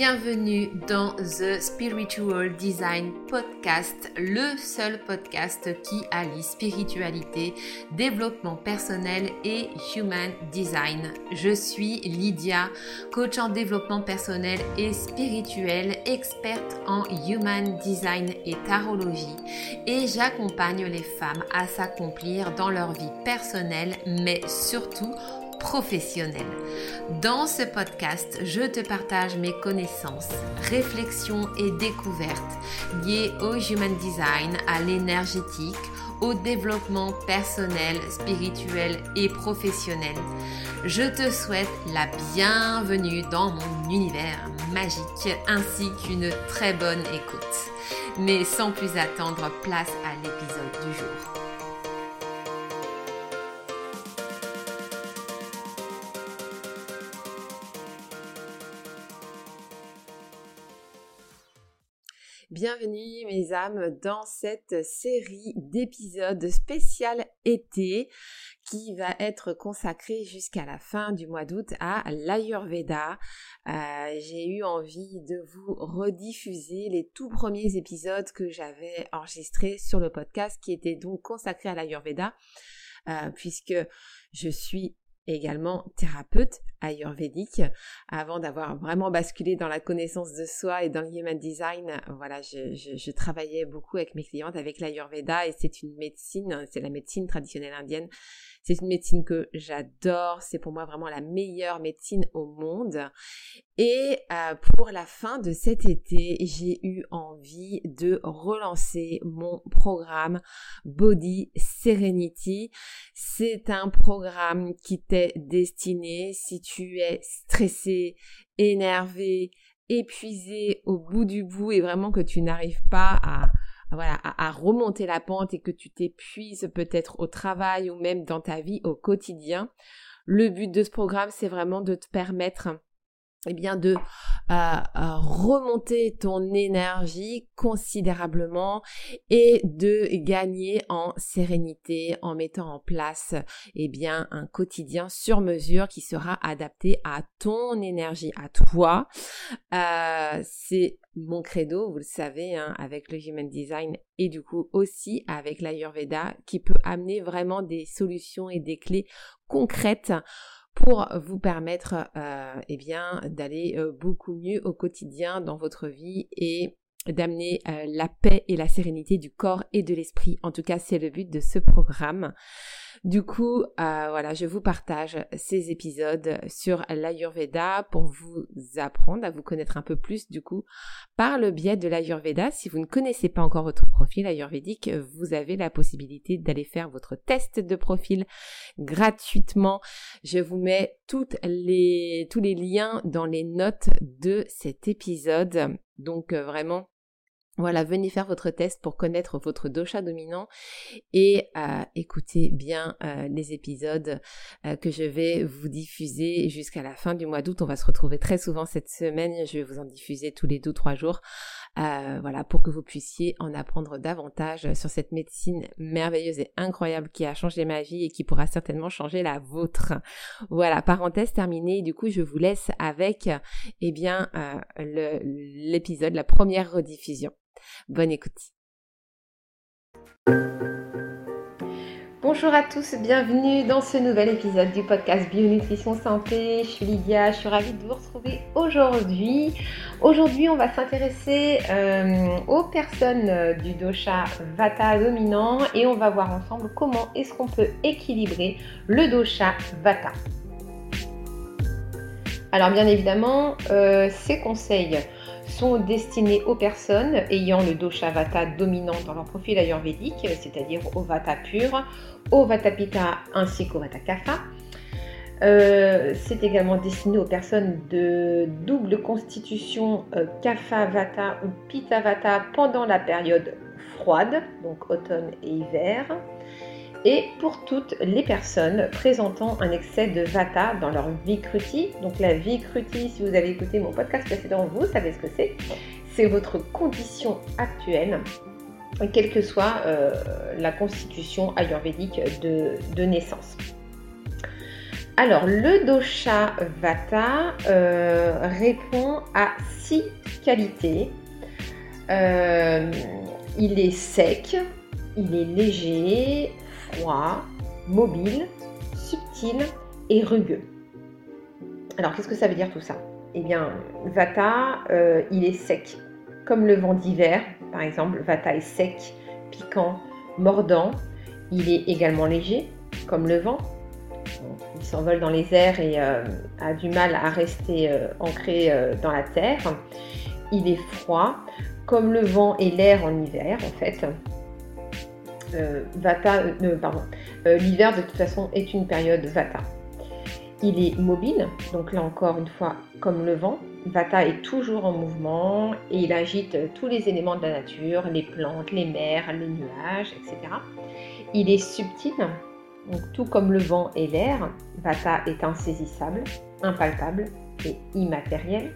bienvenue dans The Spiritual Design Podcast, le seul podcast qui allie spiritualité, développement personnel et Human Design. Je suis Lydia, coach en développement personnel et spirituel, experte en Human Design et tarologie, et j'accompagne les femmes à s'accomplir dans leur vie personnelle, mais surtout professionnelle. Dans ce podcast, je te partage mes connaissances, réflexions et découvertes liées au Human Design, à l'énergétique, au développement personnel, spirituel et professionnel. Je te souhaite la bienvenue dans mon univers magique ainsi qu'une très bonne écoute. Mais sans plus attendre, place à l'épisode du jour. Bienvenue mes âmes dans cette série d'épisodes spécial été qui va être consacrée jusqu'à la fin du mois d'août à l'Ayurveda. J'ai eu envie de vous rediffuser les tout premiers épisodes que j'avais enregistrés sur le podcast qui étaient donc consacrés à l'Ayurveda puisque je suis également thérapeute ayurvédique. Avant d'avoir vraiment basculé dans la connaissance de soi et dans le Human Design, voilà, je travaillais beaucoup avec mes clientes avec l'Ayurveda et c'est une médecine, c'est la médecine traditionnelle indienne. C'est une médecine que j'adore, c'est pour moi vraiment la meilleure médecine au monde. Et pour la fin de cet été, j'ai eu envie de relancer mon programme Body Serenity. C'est un programme qui t'est destiné si tu es stressé, énervé, épuisé au bout du bout et vraiment que tu n'arrives pas à remonter la pente et que tu t'épuises peut-être au travail ou même dans ta vie au quotidien. Le but de ce programme, c'est vraiment de te permettre de remonter ton énergie considérablement et de gagner en sérénité en mettant en place un quotidien sur mesure qui sera adapté à ton énergie, à toi. C'est mon credo, vous le savez, avec le Human Design et du coup aussi avec l'Ayurveda qui peut amener vraiment des solutions et des clés concrètes pour vous permettre d'aller beaucoup mieux au quotidien dans votre vie et d'amener la paix et la sérénité du corps et de l'esprit. En tout cas, c'est le but de ce programme. Du coup, je vous partage ces épisodes sur l'Ayurveda pour vous apprendre à vous connaître un peu plus, du coup, par le biais de l'Ayurveda. Si vous ne connaissez pas encore votre profil ayurvédique, vous avez la possibilité d'aller faire votre test de profil gratuitement. Je vous mets tous les liens dans les notes de cet épisode. Donc, vraiment, voilà, venez faire votre test pour connaître votre dosha dominant et écoutez bien les épisodes que je vais vous diffuser jusqu'à la fin du mois d'août. On va se retrouver très souvent cette semaine. Je vais vous en diffuser tous les 2 ou 3 jours pour que vous puissiez en apprendre davantage sur cette médecine merveilleuse et incroyable qui a changé ma vie et qui pourra certainement changer la vôtre. Voilà, parenthèse terminée. Du coup, je vous laisse avec l'épisode, la première rediffusion. Bonne écoute. Bonjour à tous, bienvenue dans ce nouvel épisode du podcast Bionutrition Santé. Je suis Lydia, je suis ravie de vous retrouver aujourd'hui. Aujourd'hui, on va s'intéresser aux personnes du dosha Vata dominant et on va voir ensemble comment est-ce qu'on peut équilibrer le dosha Vata. Alors bien évidemment, ces conseils sont destinés aux personnes ayant le dosha Vata dominant dans leur profil ayurvédique, c'est-à-dire au Vata pur, au Vata Pitta ainsi qu'au Vata Kapha. C'est également destiné aux personnes de double constitution Kapha Vata ou Pitta Vata pendant la période froide, donc automne et hiver, et pour toutes les personnes présentant un excès de Vata dans leur vikruti. Donc la vikruti, si vous avez écouté mon podcast précédent, vous savez ce que c'est. C'est votre condition actuelle, quelle que soit la constitution ayurvédique de naissance. Alors, le dosha Vata répond à 6 qualités. Il est sec, il est léger, froid, mobile, subtil et rugueux. Alors, qu'est-ce que ça veut dire tout ça ? Eh bien, Vata, il est sec. Comme le vent d'hiver, par exemple, Vata est sec, piquant, mordant. Il est également léger, comme le vent. Il s'envole dans les airs et a du mal à rester ancré dans la terre. Il est froid, comme le vent et l'air en hiver, en fait. L'hiver, de toute façon, est une période Vata. Il est mobile, donc là encore une fois, comme le vent. Vata est toujours en mouvement et il agite tous les éléments de la nature, les plantes, les mers, les nuages, etc. Il est subtil, donc tout comme le vent et l'air, Vata est insaisissable, impalpable et immatériel.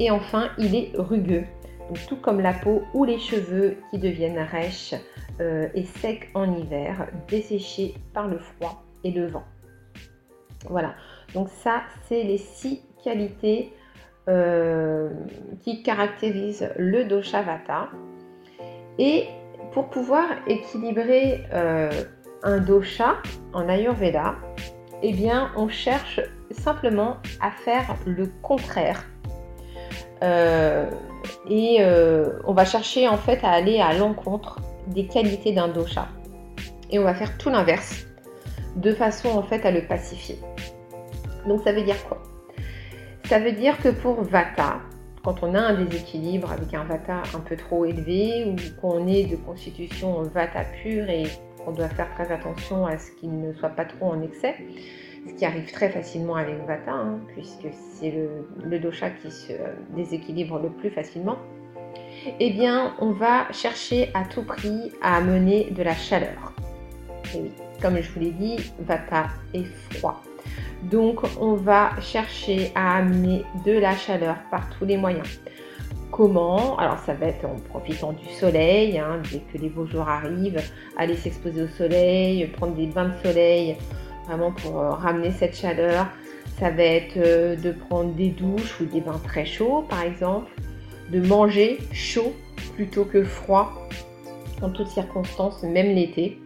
Et enfin, il est rugueux, donc tout comme la peau ou les cheveux qui deviennent rêches et secs en hiver, desséchés par le froid et le vent. Voilà, donc ça c'est les 6 qualités qui caractérisent le dosha Vata. Et pour pouvoir équilibrer un dosha en Ayurveda, eh bien on cherche simplement à faire le contraire. On va chercher en fait à aller à l'encontre des qualités d'un dosha. Et on va faire tout l'inverse, de façon en fait à le pacifier. Donc ça veut dire quoi ? Ça veut dire que pour Vata, quand on a un déséquilibre avec un Vata un peu trop élevé ou qu'on est de constitution Vata pure et qu'on doit faire très attention à ce qu'il ne soit pas trop en excès, ce qui arrive très facilement avec Vata, puisque c'est le dosha qui se déséquilibre le plus facilement, eh bien on va chercher à tout prix à amener de la chaleur. Et oui, comme je vous l'ai dit, Vata est froid. Donc on va chercher à amener de la chaleur par tous les moyens. Comment ? Alors ça va être en profitant du soleil, dès que les beaux jours arrivent, aller s'exposer au soleil, prendre des bains de soleil, vraiment pour ramener cette chaleur. Ça va être de prendre des douches ou des bains très chauds par exemple, de manger chaud plutôt que froid en toutes circonstances, même l'été.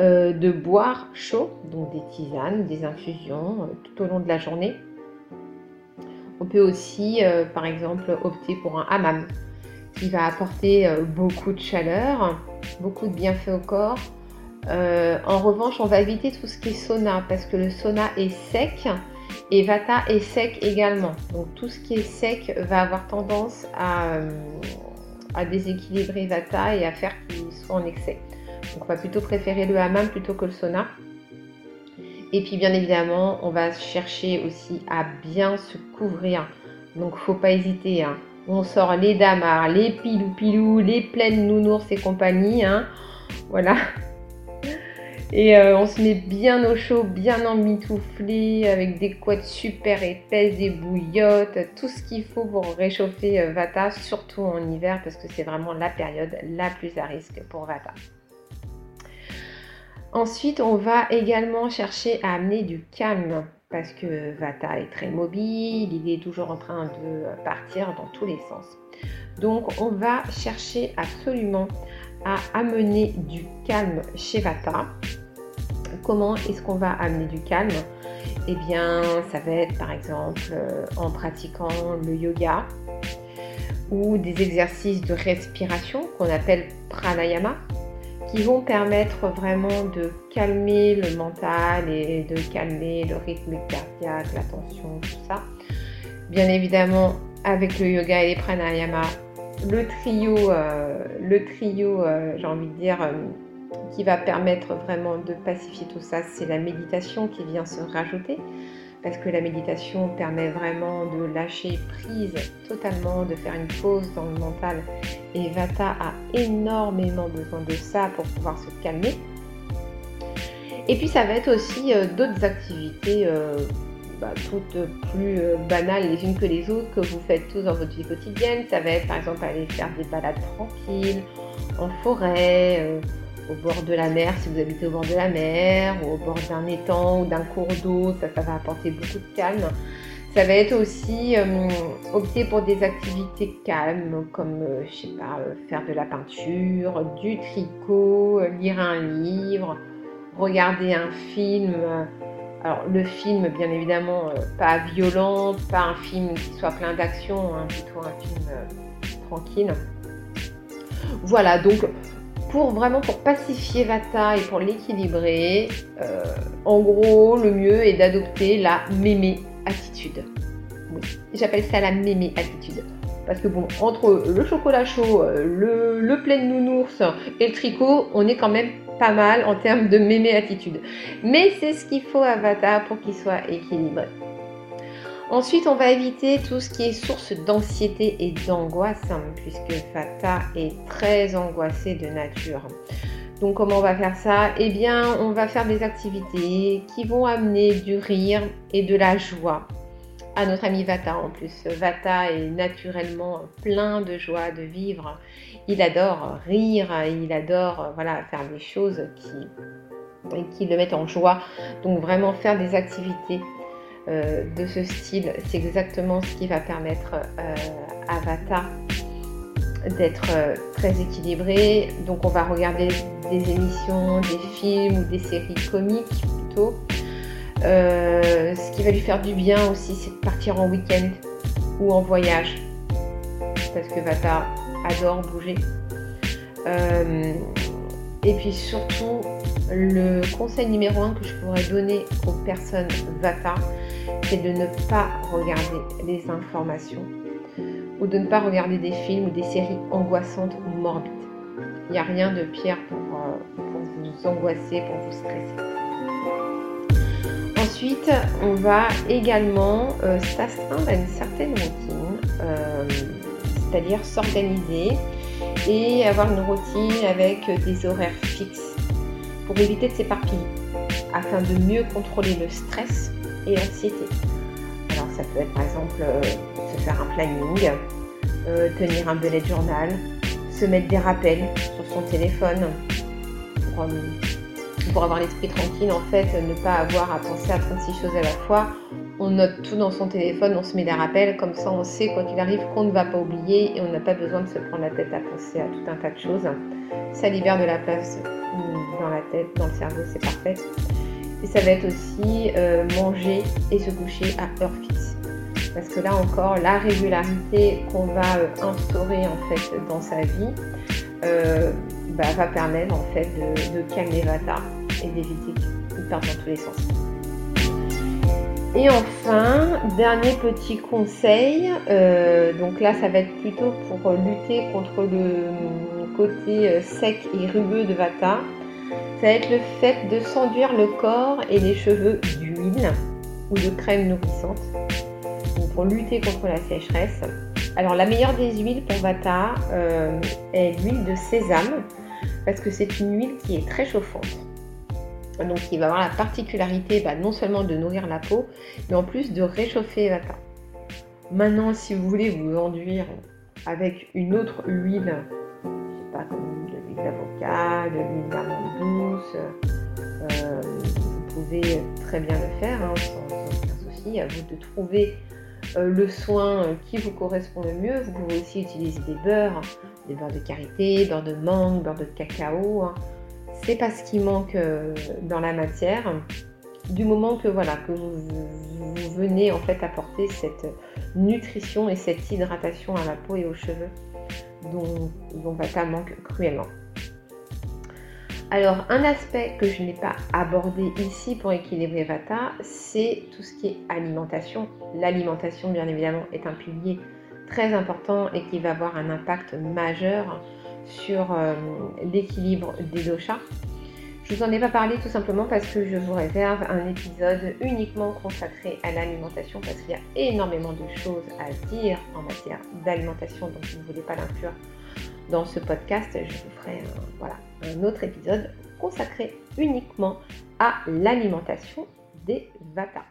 De boire chaud, donc des tisanes, des infusions tout au long de la journée. On peut aussi, par exemple, opter pour un hammam qui va apporter beaucoup de chaleur, beaucoup de bienfaits au corps. En revanche, on va éviter tout ce qui est sauna parce que le sauna est sec et Vata est sec également. Donc tout ce qui est sec va avoir tendance à déséquilibrer Vata et à faire qu'il soit en excès. Donc on va plutôt préférer le hammam plutôt que le sauna. Et puis bien évidemment, on va chercher aussi à bien se couvrir. Donc faut pas hésiter. On sort les damars, les pilou-pilou, les pleines nounours et compagnie. Voilà. Et on se met bien au chaud, bien emmitouflé, avec des couettes super épaisses, des bouillottes, tout ce qu'il faut pour réchauffer Vata, surtout en hiver, parce que c'est vraiment la période la plus à risque pour Vata. Ensuite, on va également chercher à amener du calme parce que Vata est très mobile, il est toujours en train de partir dans tous les sens. Donc, on va chercher absolument à amener du calme chez Vata. Comment est-ce qu'on va amener du calme ? Eh bien, ça va être par exemple en pratiquant le yoga ou des exercices de respiration qu'on appelle pranayama, qui vont permettre vraiment de calmer le mental et de calmer le rythme cardiaque, la tension, tout ça. Bien évidemment, avec le yoga et les pranayama, le trio, j'ai envie de dire, qui va permettre vraiment de pacifier tout ça, c'est la méditation qui vient se rajouter, parce que la méditation permet vraiment de lâcher prise totalement, de faire une pause dans le mental. Et Vata a énormément besoin de ça pour pouvoir se calmer. Et puis ça va être aussi d'autres activités toutes plus banales les unes que les autres que vous faites tous dans votre vie quotidienne. Ça va être par exemple aller faire des balades tranquilles, en forêt, au bord de la mer, si vous habitez au bord de la mer, ou au bord d'un étang ou d'un cours d'eau, ça va apporter beaucoup de calme. Ça va être aussi opter pour des activités calmes comme, faire de la peinture, du tricot, lire un livre, regarder un film. Alors le film, bien évidemment, pas violent, pas un film qui soit plein d'action, plutôt un film tranquille. Voilà, donc pour pacifier Vata et pour l'équilibrer, en gros, le mieux est d'adopter la mémé attitude. Oui, j'appelle ça la mémé attitude. Parce que bon, entre le chocolat chaud, le plaid nounours et le tricot, on est quand même pas mal en termes de mémé attitude. Mais c'est ce qu'il faut à Vata pour qu'il soit équilibré. Ensuite, on va éviter tout ce qui est source d'anxiété et d'angoisse, puisque Vata est très angoissé de nature. Donc comment on va faire ça ? Eh bien, on va faire des activités qui vont amener du rire et de la joie à notre ami Vata. En plus, Vata est naturellement plein de joie de vivre. Il adore rire, il adore faire des choses qui le mettent en joie. Donc vraiment faire des activités de ce style, c'est exactement ce qui va permettre à Vata d'être très équilibré. Donc on va regarder des émissions, des films ou des séries comiques plutôt. Ce qui va lui faire du bien aussi, c'est de partir en week-end ou en voyage, parce que Vata adore bouger. Et puis surtout, le conseil numéro 1 que je pourrais donner aux personnes Vata, c'est de ne pas regarder les informations ou de ne pas regarder des films ou des séries angoissantes ou morbides. Il n'y a rien de pire pour vous angoisser, pour vous stresser. Ensuite, on va également s'astreindre à une certaine routine, c'est-à-dire s'organiser et avoir une routine avec des horaires fixes pour éviter de s'éparpiller, afin de mieux contrôler le stress et l'anxiété. Alors ça peut être par exemple se faire un planning, tenir un bullet journal, se mettre des rappels sur son téléphone pour avoir l'esprit tranquille en fait, ne pas avoir à penser à 36 choses à la fois. On note tout dans son téléphone, on se met des rappels, comme ça on sait quoi qu'il arrive qu'on ne va pas oublier et on n'a pas besoin de se prendre la tête à penser à tout un tas de choses. Ça libère de la place dans la tête, dans le cerveau, c'est parfait. Et ça va être aussi manger et se coucher à heure fixe. Parce que là encore, la régularité qu'on va instaurer en fait dans sa vie va permettre en fait de calmer Vata et d'éviter qu'il parte dans tous les sens. Et enfin, dernier petit conseil, donc là ça va être plutôt pour lutter contre le côté sec et rugueux de Vata, ça va être le fait de s'enduire le corps et les cheveux d'huile ou de crème nourrissante, donc pour lutter contre la sécheresse. Alors la meilleure des huiles pour Vata est l'huile de sésame, parce que c'est une huile qui est très chauffante. Donc il va avoir la particularité non seulement de nourrir la peau, mais en plus de réchauffer Vata. Maintenant, si vous voulez vous enduire avec une autre huile, comme de l'huile d'avocat, de l'huile d'amande douce, vous pouvez très bien le faire sans aucun souci. À vous de trouver le soin qui vous correspond le mieux. Vous pouvez aussi utiliser des beurres de karité, beurre de mangue, beurre de cacao. C'est pas ce qui manque dans la matière, du moment que vous venez en fait apporter cette nutrition et cette hydratation à la peau et aux cheveux dont Vata manque cruellement. Alors un aspect que je n'ai pas abordé ici pour équilibrer Vata, c'est tout ce qui est alimentation. L'alimentation bien évidemment est un pilier très important et qui va avoir un impact majeur sur l'équilibre des doshas. Je vous en ai pas parlé tout simplement parce que je vous réserve un épisode uniquement consacré à l'alimentation, parce qu'il y a énormément de choses à dire en matière d'alimentation, donc si vous ne voulez pas l'inclure dans ce podcast, je vous ferai un autre épisode consacré uniquement à l'alimentation des Vata.